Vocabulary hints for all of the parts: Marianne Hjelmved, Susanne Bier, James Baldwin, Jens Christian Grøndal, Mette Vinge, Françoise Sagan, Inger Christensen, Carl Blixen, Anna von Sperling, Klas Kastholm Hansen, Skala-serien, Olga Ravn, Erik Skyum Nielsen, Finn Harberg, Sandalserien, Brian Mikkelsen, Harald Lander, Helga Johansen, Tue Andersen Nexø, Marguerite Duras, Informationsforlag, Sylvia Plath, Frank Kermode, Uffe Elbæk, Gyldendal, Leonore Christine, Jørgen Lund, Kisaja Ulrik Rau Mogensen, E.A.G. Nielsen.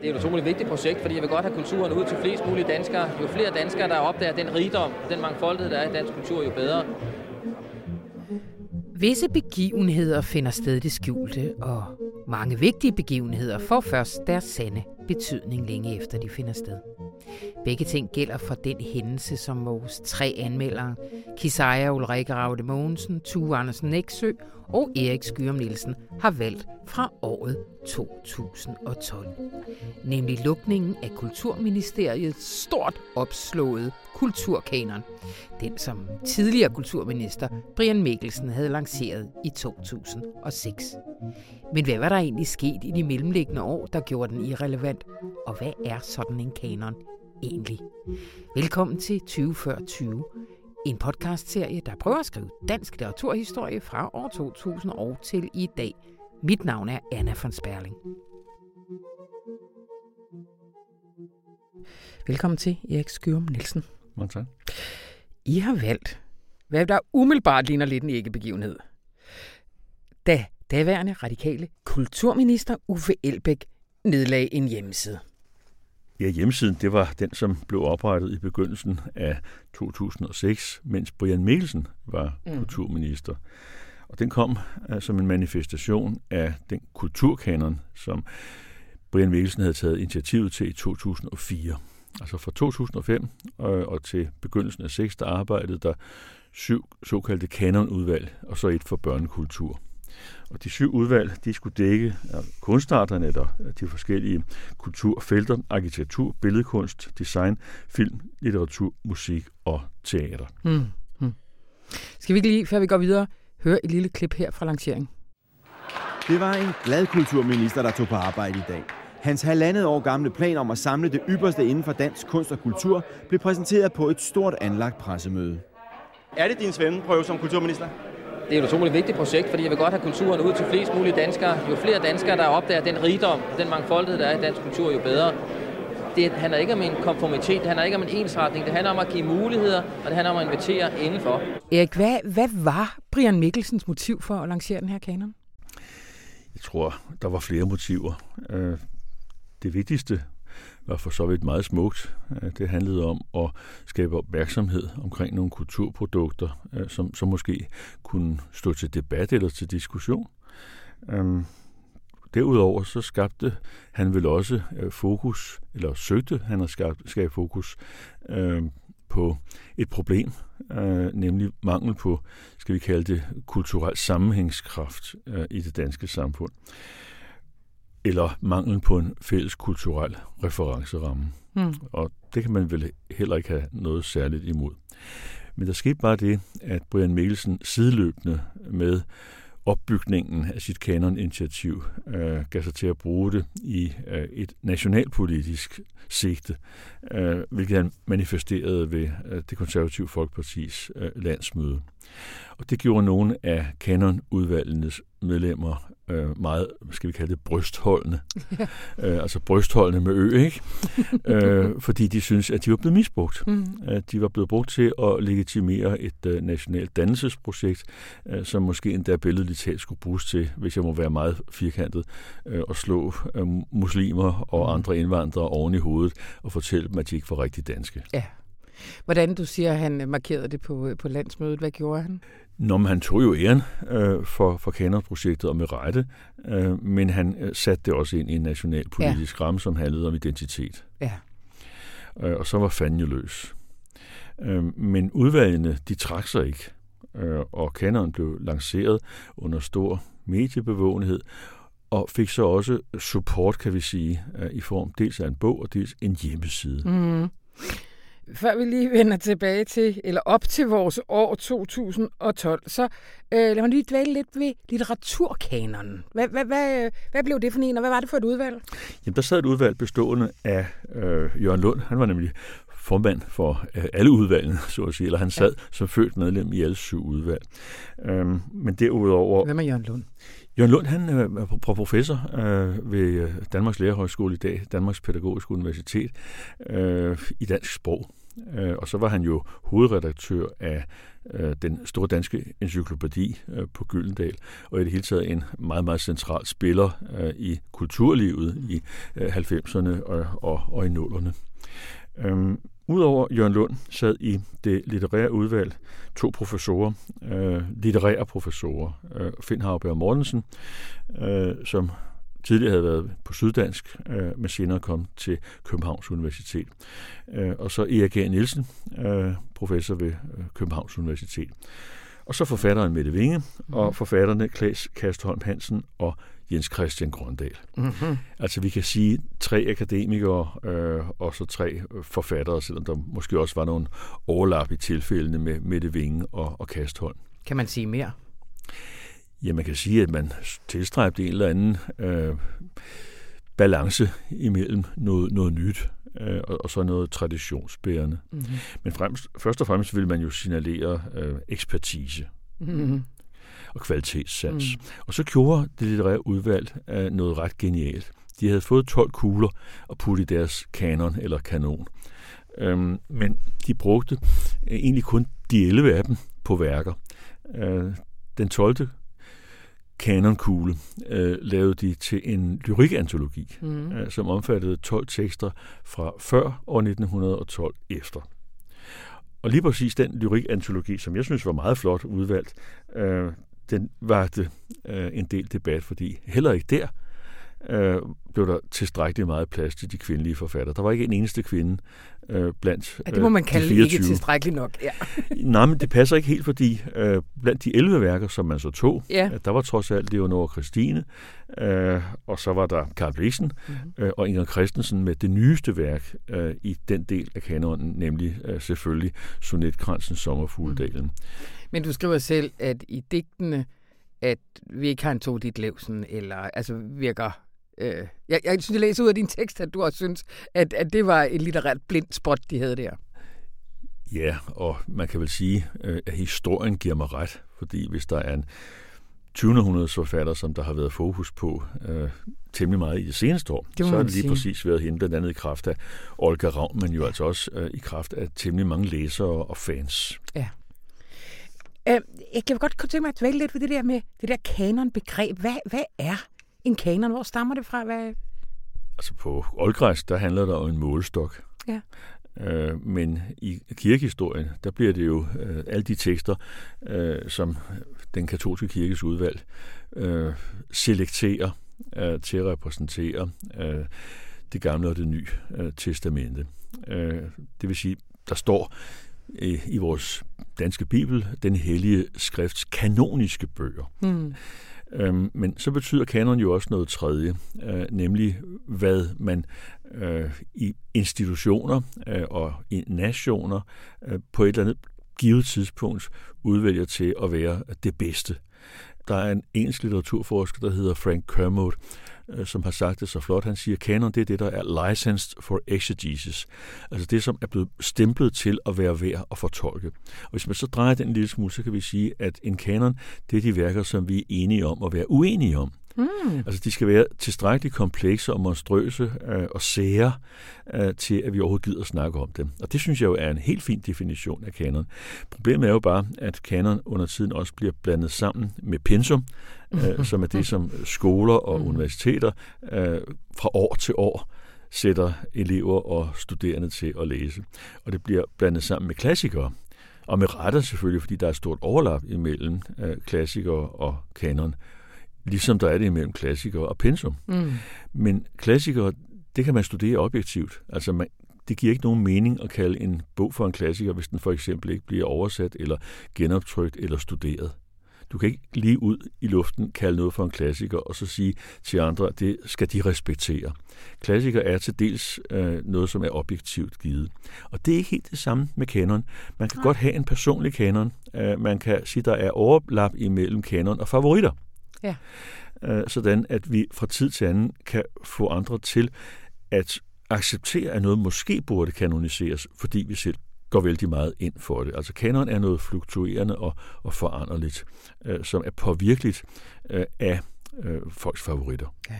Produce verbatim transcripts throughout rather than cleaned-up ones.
Det er et utroligt vigtigt projekt, fordi jeg vil godt have kulturen ud til flest mulige danskere. Jo flere danskere, der opdager den rigdom, den mangfoldighed, der er i dansk kultur, jo bedre. Visse begivenheder finder sted det skjulte, og mange vigtige begivenheder får først deres sande betydning længe efter de finder sted. Begge ting gælder for den hændelse, som vores tre anmeldere, Kisaja Ulrik Rau Mogensen, Tue Andersen Nexø og Erik Skyum Nielsen, har valgt fra året to tusind og tolv. Nemlig lukningen af Kulturministeriets stort opslåede kulturkanon. Den, som tidligere kulturminister Brian Mikkelsen havde lanceret i to tusind og seks. Men hvad var der egentlig sket i de mellemliggende år, der gjorde den irrelevant? Og hvad er sådan en kanon egentlig? Velkommen til tyve fyrre tyve, en podcastserie, der prøver at skrive dansk litteraturhistorie fra år to tusind og til i dag. Mit navn er Anna von Sperling. Velkommen til, Erik Skyum Nielsen. Mange tak. I har valgt, hvad der umiddelbart ligner lidt en æggebegivenhed. Da daværende radikale kulturminister Uffe Elbæk nedlagde en hjemmeside. Ja, hjemmesiden, det var den, som blev oprettet i begyndelsen af to tusind og seks, mens Brian Mikkelsen var mm. kulturminister. Og den kom uh, som en manifestation af den kulturkanon, som Brian Mikkelsen havde taget initiativet til i to tusind og fire. Altså fra to tusind og fem og, og til begyndelsen af seks, der arbejdede der syv såkaldte kanonudvalg, og så et for børnekultur. Og de syv udvalg, de skulle dække kunstarterne, eller de forskellige kulturfelter, arkitektur, billedkunst, design, film, litteratur, musik og teater. Mm. Mm. Skal vi ikke lige, før vi går videre, høre et lille klip her fra lanceringen? Det var en glad kulturminister, der tog på arbejde i dag. Hans halvandet år gamle plan om at samle det ypperste inden for dansk kunst og kultur blev præsenteret på et stort anlagt pressemøde. Er det din svendeprøve som kulturminister? Det er et utroligt vigtigt projekt, fordi jeg vil godt have kulturen ud til flest mulige danskere. Jo flere danskere, der opdager den rigdom, den mangfoldighed, der er i dansk kultur, jo bedre. Det handler ikke om en konformitet, det handler ikke om en ensretning, det handler om at give muligheder, og det handler om at invitere indenfor. Erik, hvad, hvad var Brian Mikkelsens motiv for at lancere den her kanon? Jeg tror, der var flere motiver. Det vigtigste var for så vidt meget smukt. Det handlede om at skabe opmærksomhed omkring nogle kulturprodukter, som, som måske kunne stå til debat eller til diskussion. Derudover så skabte han vel også fokus, eller søgte han at skabe fokus på et problem, nemlig mangel på, skal vi kalde det, kulturel sammenhængskraft i det danske samfund. Eller manglen på en fælles kulturel referenceramme. Mm. Og det kan man vel heller ikke have noget særligt imod. Men der skete bare det, at Brian Mikkelsen sideløbende med opbygningen af sit kanoninitiativ øh, gav sig til at bruge det i øh, et nationalpolitisk sigte, øh, hvilket han manifesterede ved øh, det konservative Folkepartis øh, landsmøde. Og det gjorde nogle af kanonudvalgenes medlemmer øh, meget, skal vi kalde det, brystholdende. øh, altså brystholdende med ø, ikke? øh, fordi de synes, at de var blevet misbrugt. Mm-hmm. At de var blevet brugt til at legitimere et øh, nationalt dannelsesprojekt, øh, som måske endda billedligt talt skulle bruges til, hvis jeg må være meget firkantet, øh, at slå øh, muslimer og andre indvandrere oven i hovedet og fortælle dem, at de ikke var rigtig danske. Ja. Hvordan, du siger, han markerede det på, på landsmødet? Hvad gjorde han? Nå, men han tog jo æren øh, for, for kanonprojektet og med rette, øh, men han satte det også ind i en national politisk ja. ramme, som handlede om identitet. Ja. Øh, og så var fanden jo løs. Øh, men udvalgene, de trak sig ikke, øh, og kanonen blev lanceret under stor mediebevågenhed, og fik så også support, kan vi sige, øh, i form dels af en bog og dels en hjemmeside. Mm. Før vi lige vender tilbage til, eller op til vores år to tusind og tolv, så øh, lad mig lige dvæle lidt ved litteraturkanonen. Hvad, hvad, hvad, hvad blev det for en, og hvad var det for et udvalg? Jamen, der sad et udvalg bestående af øh, Jørgen Lund. Han var nemlig formand for øh, alle udvalgene, så at sige. Eller han sad ja. som født medlem i alle syv udvalg. Øhm, men derudover... Hvem er Jørgen Lund? Jørgen Lund, han er professor øh, ved Danmarks Lærerhøjskole i dag, Danmarks Pædagogiske Universitet, øh, i dansk sprog. Øh, og så var han jo hovedredaktør af øh, den store danske encyklopædi øh, på Gyldendal, og i det hele taget en meget, meget central spiller øh, i kulturlivet i øh, halvfemserne og, og, og i nullerne. Øh, Udover Jørgen Lund sad i det litterære udvalg to professorer, øh, litterære professorer, øh, Finn Harberg og Mortensen, øh, som tidligere havde været på Syddansk, øh, men senere kom til Københavns Universitet. Øh, og så E A G Nielsen, øh, professor ved Københavns Universitet. Og så forfatteren Mette Vinge, og forfatterne Klas Kastholm Hansen og Jens Christian Grøndal. Mm-hmm. Altså vi kan sige tre akademikere øh, og så tre forfattere, selvom der måske også var nogle overlap i tilfældene med Mette Vinge og, og Kastholm. Kan man sige mere? Ja, man kan sige, at man tilstræbte en eller anden øh, balance imellem noget, noget nyt øh, og, og så noget traditionsbærende. Mm-hmm. Men fremst, først og fremmest ville man jo signalere øh, ekspertise. Mm-hmm. Og kvalitetssans. Mm. Og så gjorde det litterære udvalg uh, noget ret genialt. De havde fået tolv kugler at putte i deres kanon eller kanon. Um, men de brugte uh, egentlig kun de elleve af dem på værker. Uh, den tolvte kanonkugle uh, lavede de til en lyrikantologi, mm. uh, som omfattede tolv tekster fra før år nitten tolv efter. Og lige præcis den lyrikantologi, som jeg synes var meget flot udvalgt, øh, den vagte øh, en del debat, fordi heller ikke der øh, blev der tilstrækkeligt meget plads til de kvindelige forfattere. Der var ikke en eneste kvinde øh, blandt øh, ja, det må man kalde ikke tilstrækkeligt nok. Ja. Nej, men det passer ikke helt, fordi øh, blandt de elleve værker, som man så tog, ja. Der var trods alt Leonore Christine, øh, og så var der Carl Blixen mm-hmm. øh, og Inger Christensen med det nyeste værk øh, i den del af kanonen, nemlig øh, selvfølgelig sonetkransen Sommerfugledalen. Mm-hmm. Men du skriver selv, at i digtene, at vi ikke har en tog dit levsen, eller altså virker... Jeg, jeg synes, jeg læser ud af din tekst, at du også synes, at, at det var et litterært blindt spot, de havde der. Ja, og man kan vel sige, at historien giver mig ret, fordi hvis der er en tyvende århundredes forfatter, som der har været fokus på øh, temmelig meget i det seneste år, det så har det lige sige. Præcis været hende, blandt andet i kraft af Olga Ravn, men jo ja. Altså også øh, i kraft af temmelig mange læsere og fans. Ja. Øh, jeg kan godt tænke mig at dvæle lidt ved det der med det der kanonbegreb. Hvad, hvad er en kanon, hvor stammer det fra? Hvad? Altså på oldgræsk, der handler der om en målestok. Ja. Øh, men i kirkehistorien, der bliver det jo øh, alle de tekster, øh, som den katolske kirkes udvalg øh, selekterer øh, til at repræsentere øh, det gamle og det nye øh, testamente. Øh, det vil sige, der står øh, i vores danske bibel, den hellige skrifts kanoniske bøger. Mm. Men så betyder kanon jo også noget tredje, nemlig hvad man i institutioner og i nationer på et eller andet givet tidspunkt udvælger til at være det bedste. Der er en engelsk litteraturforsker, der hedder Frank Kermode, som har sagt det så flot. Han siger, at kanon det er det, der er licensed for exegesis. Altså det, som er blevet stemplet til at være værd at fortolke. Og hvis man så drejer den en lille smule, så kan vi sige, at en kanon, det er de værker, som vi er enige om at være uenige om. Mm. Altså de skal være tilstrækkeligt komplekse og monstrøse øh, og sære øh, til, at vi overhovedet gider at snakke om dem. Og det synes jeg jo er en helt fin definition af kanon. Problemet er jo bare, at kanon under tiden også bliver blandet sammen med pensum, øh, som er det, som skoler og universiteter øh, fra år til år sætter elever og studerende til at læse. Og det bliver blandet sammen med klassikere. Og med retter selvfølgelig, fordi der er et stort overlap imellem øh, klassikere og kanon. Ligesom der er det imellem klassikere og pensum. Mm. Men klassikere, det kan man studere objektivt. Altså, man, det giver ikke nogen mening at kalde en bog for en klassiker, hvis den for eksempel ikke bliver oversat, eller genoptrykt, eller studeret. Du kan ikke lige ud i luften kalde noget for en klassiker, og så sige til andre, at det skal de respektere. Klassikere er til dels øh, noget, som er objektivt givet. Og det er ikke helt det samme med kanon. Man kan Nej. godt have en personlig kanon. Uh, man kan sige, at der er overlap imellem kanon og favoritter. Ja. Sådan at vi fra tid til anden kan få andre til at acceptere, at noget måske burde kanoniseres, fordi vi selv går vældig meget ind for det. Altså kanon er noget fluktuerende og, og foranderligt, øh, som er påvirkeligt øh, af øh, folks favoritter. Ja.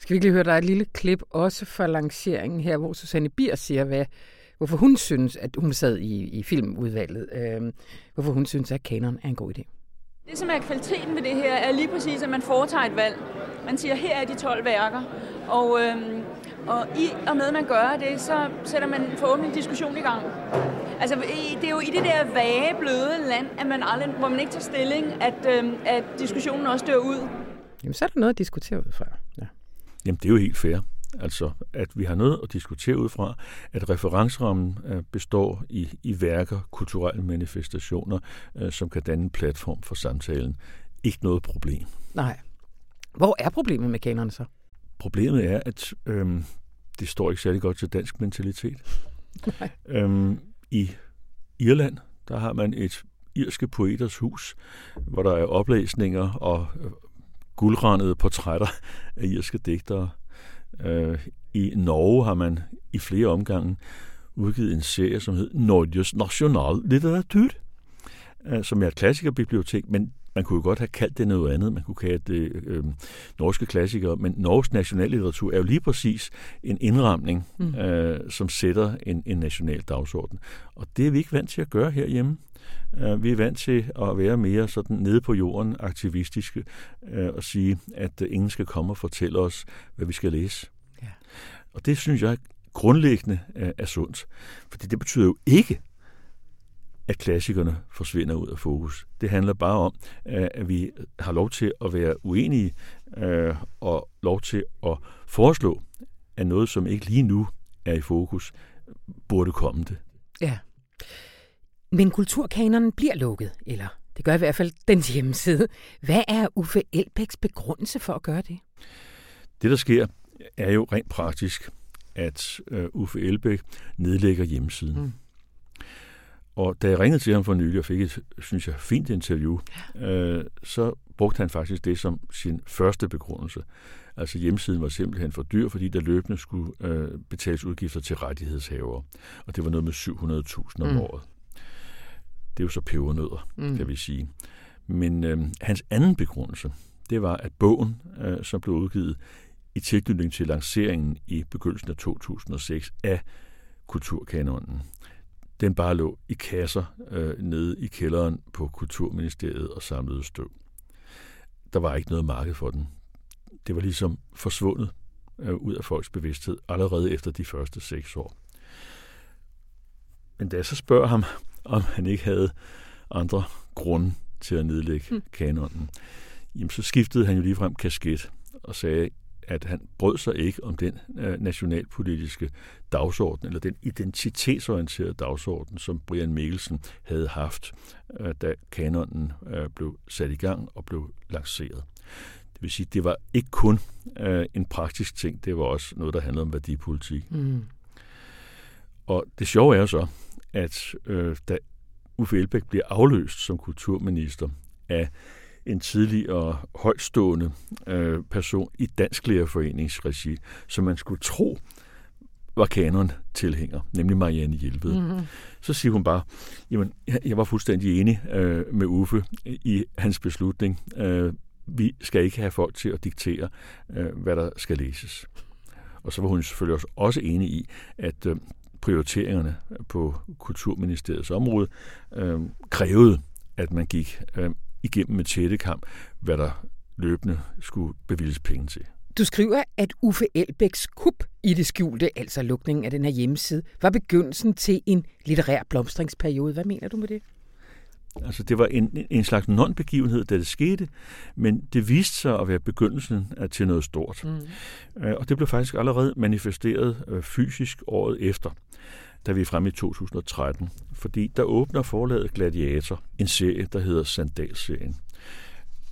Skal vi ikke lige høre, der er et lille klip også fra lanceringen her, hvor Susanne Bier siger, hvad hvorfor hun synes, at hun sad i, i filmudvalget, øh, hvorfor hun synes, at kanon er en god idé. Det, som er kvaliteten ved det her, er lige præcis, at man foretager et valg. Man siger, her er de tolv værker, og, øh, og i og med, at man gør det, så sætter man forhåbentlig en diskussion i gang. Altså, det er jo i det der vage, bløde land, at man aldrig, hvor man ikke tager stilling, at, øh, at diskussionen også dør ud. Jamen, så er der noget at diskutere ud fra. Ja. Jamen, det er jo helt fair. Altså, at vi har noget at diskutere ud fra, at referencerammen består i, i værker, kulturelle manifestationer, som kan danne en platform for samtalen. Ikke noget problem. Nej. Hvor er problemet med kanerne så? Problemet er, at øhm, det står ikke særlig godt til dansk mentalitet. Nej. Øhm, I Irland, der har man et irske poeters hus, hvor der er oplæsninger og guldrandede portrætter af irske digtere. I Norge har man i flere omgange udgivet en serie, som hedder Norges Nationallitteratur, som er et klassikerbibliotek, men man kunne jo godt have kaldt det noget andet. Man kunne kalde det øh, norske klassikere, men Norges nationallitteratur er jo lige præcis en indramning, mm. øh, som sætter en, en national dagsorden. Og det er vi ikke vant til at gøre herhjemme. Uh, vi er vant til at være mere sådan nede på jorden, aktivistiske, uh, og sige, at uh, ingen skal komme og fortælle os, hvad vi skal læse. Ja. Og det synes jeg grundlæggende uh, er sundt. Fordi det betyder jo ikke, at klassikerne forsvinder ud af fokus. Det handler bare om, at vi har lov til at være uenige og lov til at foreslå, at noget, som ikke lige nu er i fokus, burde komme det. Ja. Men kulturkanonen bliver lukket, eller det gør i hvert fald dens hjemmeside. Hvad er Uffe Elbæks begrundelse for at gøre det? Det, der sker, er jo rent praktisk, at Uffe Elbæk nedlægger hjemmesiden. Mm. Og da jeg ringede til ham for nylig og fik et, synes jeg, fint interview, ja. øh, så brugte han faktisk det som sin første begrundelse. Altså hjemmesiden var simpelthen for dyr, fordi der løbende skulle øh, betales udgifter til rettighedshavere. Og det var noget med syv hundrede tusind om mm. året. Det er jo så pebernødder, mm. kan vi sige. Men øh, hans anden begrundelse, det var, at bogen, øh, som blev udgivet i tilknytning til lanceringen i begyndelsen af to tusind og seks af Kulturkanonen, den bare lå i kasser øh, nede i kælderen på Kulturministeriet og samlede støv. Der var ikke noget marked for den. Det var ligesom forsvundet øh, ud af folks bevidsthed allerede efter de første seks år. Men da jeg så spørger ham, om han ikke havde andre grunde til at nedlægge mm. kanonen, jamen så skiftede han jo ligefrem kasket og sagde, at han brød sig ikke om den øh, nationalpolitiske dagsorden, eller den identitetsorienterede dagsorden, som Brian Mikkelsen havde haft, øh, da kanonen øh, blev sat i gang og blev lanceret. Det vil sige, det var ikke kun øh, en praktisk ting, det var også noget, der handlede om værdipolitik. Mm. Og det sjove er jo så, at øh, da Uffe Elbæk bliver afløst som kulturminister af en tidligere højtstående øh, person i Dansk Lærerforeningsregi, som man skulle tro var kanon-tilhænger, nemlig Marianne Hjelmved. Mm-hmm. Så siger hun bare, jamen, jeg var fuldstændig enig øh, med Uffe i hans beslutning. Øh, vi skal ikke have folk til at diktere, øh, hvad der skal læses. Og så var hun selvfølgelig også, også enig i, at øh, prioriteringerne på Kulturministeriets område øh, krævede, at man gik øh, igennem et tættekamp, hvad der løbende skulle bevilges penge til. Du skriver, at Uffe Elbæks kup i det skjulte, altså lukningen af den her hjemmeside, var begyndelsen til en litterær blomstringsperiode. Hvad mener du med det? Altså, det var en, en slags non-begivenhed, da det skete, men det viste sig at være begyndelsen til noget stort. Mm. Og det blev faktisk allerede manifesteret fysisk året efter, da vi er fremme i to tusind og tretten, fordi der åbner forlaget Gladiator en serie, der hedder Sandalserien,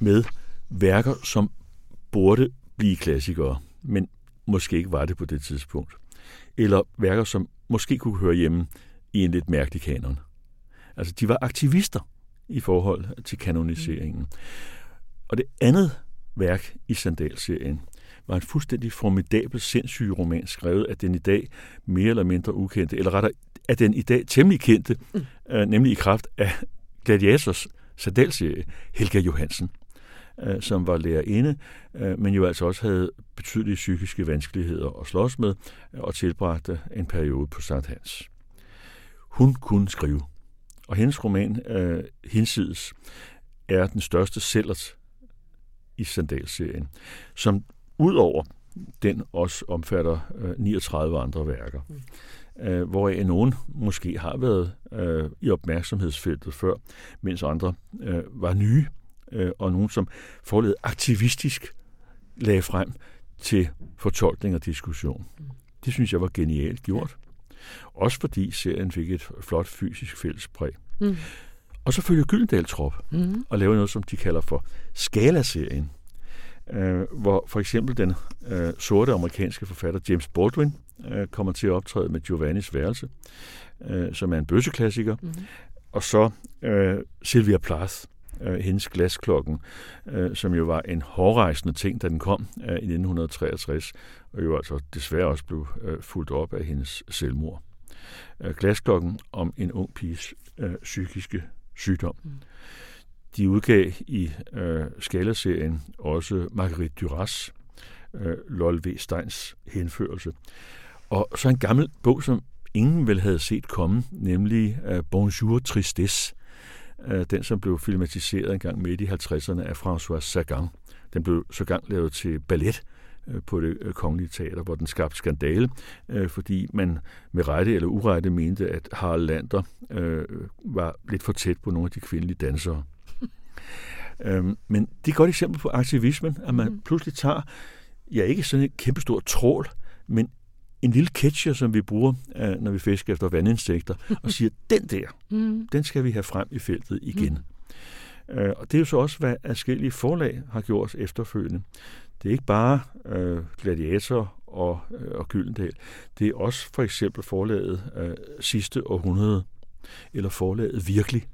med værker, som burde blive klassikere, men måske ikke var det på det tidspunkt, eller værker, som måske kunne høre hjemme i en lidt mærkelig kanon. Altså, de var aktivister i forhold til kanoniseringen. Og det andet værk i Sandalserien var en fuldstændig formidabel, sindssyg roman, skrevet af den i dag mere eller mindre ukendte, eller rettere af den i dag temmelig kendte, mm. øh, nemlig i kraft af Gladiators Sandalserie, Helga Johansen, øh, som var lærerinde, øh, men jo altså også havde betydelige psykiske vanskeligheder at slås med, øh, og tilbragte en periode på Sankt Hans. Hun kunne skrive. Og hendes roman, øh, Hinsides, er den største sælgert i Sandal-serien, som udover den også omfatter øh, niogtredive andre værker, mm. øh, hvoraf nogen måske har været øh, i opmærksomhedsfeltet før, mens andre øh, var nye, øh, og nogen, som forlaget aktivistisk lagde frem til fortolkning og diskussion. Mm. Det synes jeg var genialt gjort. Også fordi serien fik et flot fysisk fællespræg. Mm. Og så følger Gyldendal trop mm. og laver noget, som de kalder for Skala-serien, øh, hvor for eksempel den øh, sorte amerikanske forfatter James Baldwin øh, kommer til at optræde med Giovannis værelse, øh, som er en bøsseklassiker, mm. og så øh, Sylvia Plath, øh, hendes Glasklokken, øh, som jo var en hårdrejsende ting, da den kom øh, i nitten treogtres, og jo altså desværre også blev øh, fulgt op af hendes selvmord. Øh, Glasklokken om en ung piges øh, psykiske sygdom. Mm. De udgav i øh, Skala-serien også Marguerite Duras, øh, Lol V. Steins henførelse. Og så en gammel bog, som ingen vel havde set komme, nemlig øh, Bonjour Tristesse, øh, den som blev filmatiseret en gang midt i halvtredserne af Françoise Sagan. Den blev sågar lavet til ballet øh, på Det øh, Kongelige Teater, hvor den skabte skandale, øh, fordi man med rette eller urette mente, at Harald Lander øh, var lidt for tæt på nogle af de kvindelige dansere. Øhm, men det er et godt eksempel på aktivismen, at man mm. pludselig tager, ja, ikke sådan et kæmpestort trål, men en lille ketcher, som vi bruger, øh, når vi fisker efter vandinsekter, og siger, den der, mm. den skal vi have frem i feltet igen. Mm. Øh, og det er jo så også, hvad forskellige forlag har gjort efterfølgende. Det er ikke bare øh, Gladiator og, øh, og Gyldendal. Det er også for eksempel forlaget øh, Sidste Århundrede, eller forlaget Virkelig,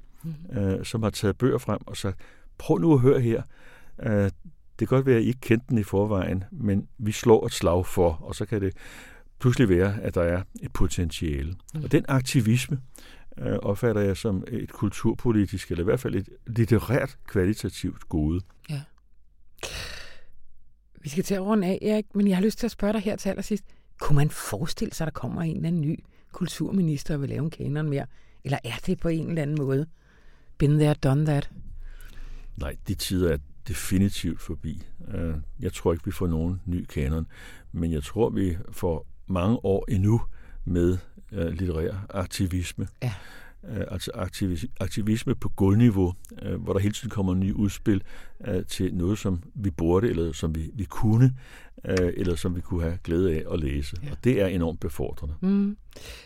mm. øh, som har taget bøger frem og sagt, prøv nu at høre her. Det kan godt være, at I ikke kendte den i forvejen, men vi slår et slag for, og så kan det pludselig være, at der er et potentiale. Mm. Og den aktivisme opfatter jeg som et kulturpolitisk, eller i hvert fald et litterært kvalitativt gode. Ja. Vi skal til at runde af, Erik, men jeg har lyst til at spørge dig her til allersidst. Kunne man forestille sig, at der kommer en eller anden ny kulturminister og vil lave en kanon mere? Eller er det på en eller anden måde? Been there, done that. Nej, de tider er definitivt forbi. Jeg tror ikke, vi får nogen ny kanon, men jeg tror, vi får mange år endnu med litterær aktivisme. Ja. Altså aktivisme på guldniveau, hvor der hele tiden kommer nye udspil til noget, som vi burde, eller som vi, vi kunne, eller som vi kunne have glæde af at læse. Ja. Og det er enormt befordrende. Mm.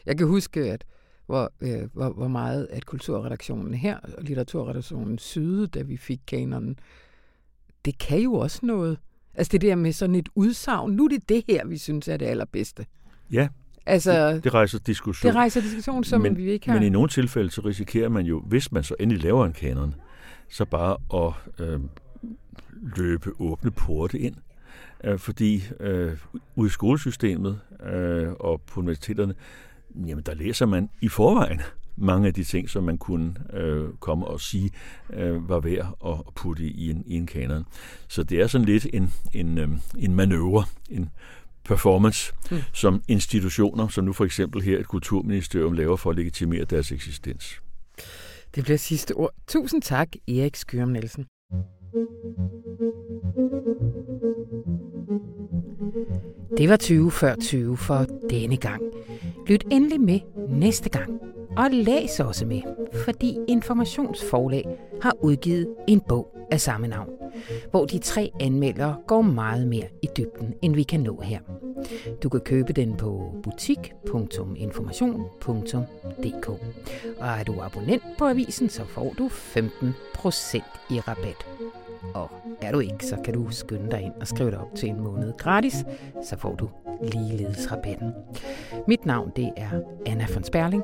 Jeg kan huske, at Hvor, øh, hvor, hvor meget at kulturredaktionen her og litteraturredaktionen syede, da vi fik kanonen. Det kan jo også noget. Altså det der med sådan et udsagn. Nu er det det her, vi synes er det allerbedste. Ja, altså, det, det rejser diskussion. Det rejser diskussion, som men, vi ikke har. Men i nogle tilfælde, så risikerer man jo, hvis man så endelig laver en kanon, så bare at øh, løbe åbne porte ind. Øh, fordi øh, ude i skolesystemet øh, og på universiteterne, jamen, der læser man i forvejen mange af de ting, som man kunne øh, komme og sige, øh, var værd at putte i en, i en kanon. Så det er sådan lidt en, en, øh, en manøvre, en performance, mm. som institutioner, som nu for eksempel her et kulturministerium, laver for at legitimere deres eksistens. Det bliver sidste ord. Tusind tak, Erik Skyum Nielsen. Det var tyve før tyve for denne gang. Lyt endelig med næste gang. Og læs også med, fordi Informationsforlag har udgivet en bog af samme navn, hvor de tre anmeldere går meget mere i dybden, end vi kan nå her. Du kan købe den på butik punktum information punktum d k. Og er du abonnent på avisen, så får du femten procent i rabat. Og er du ikke, så kan du skynde dig ind og skrive dig op til en måned gratis, så får du ligeledes rabatten. Mit navn, det er Anna von Sperling.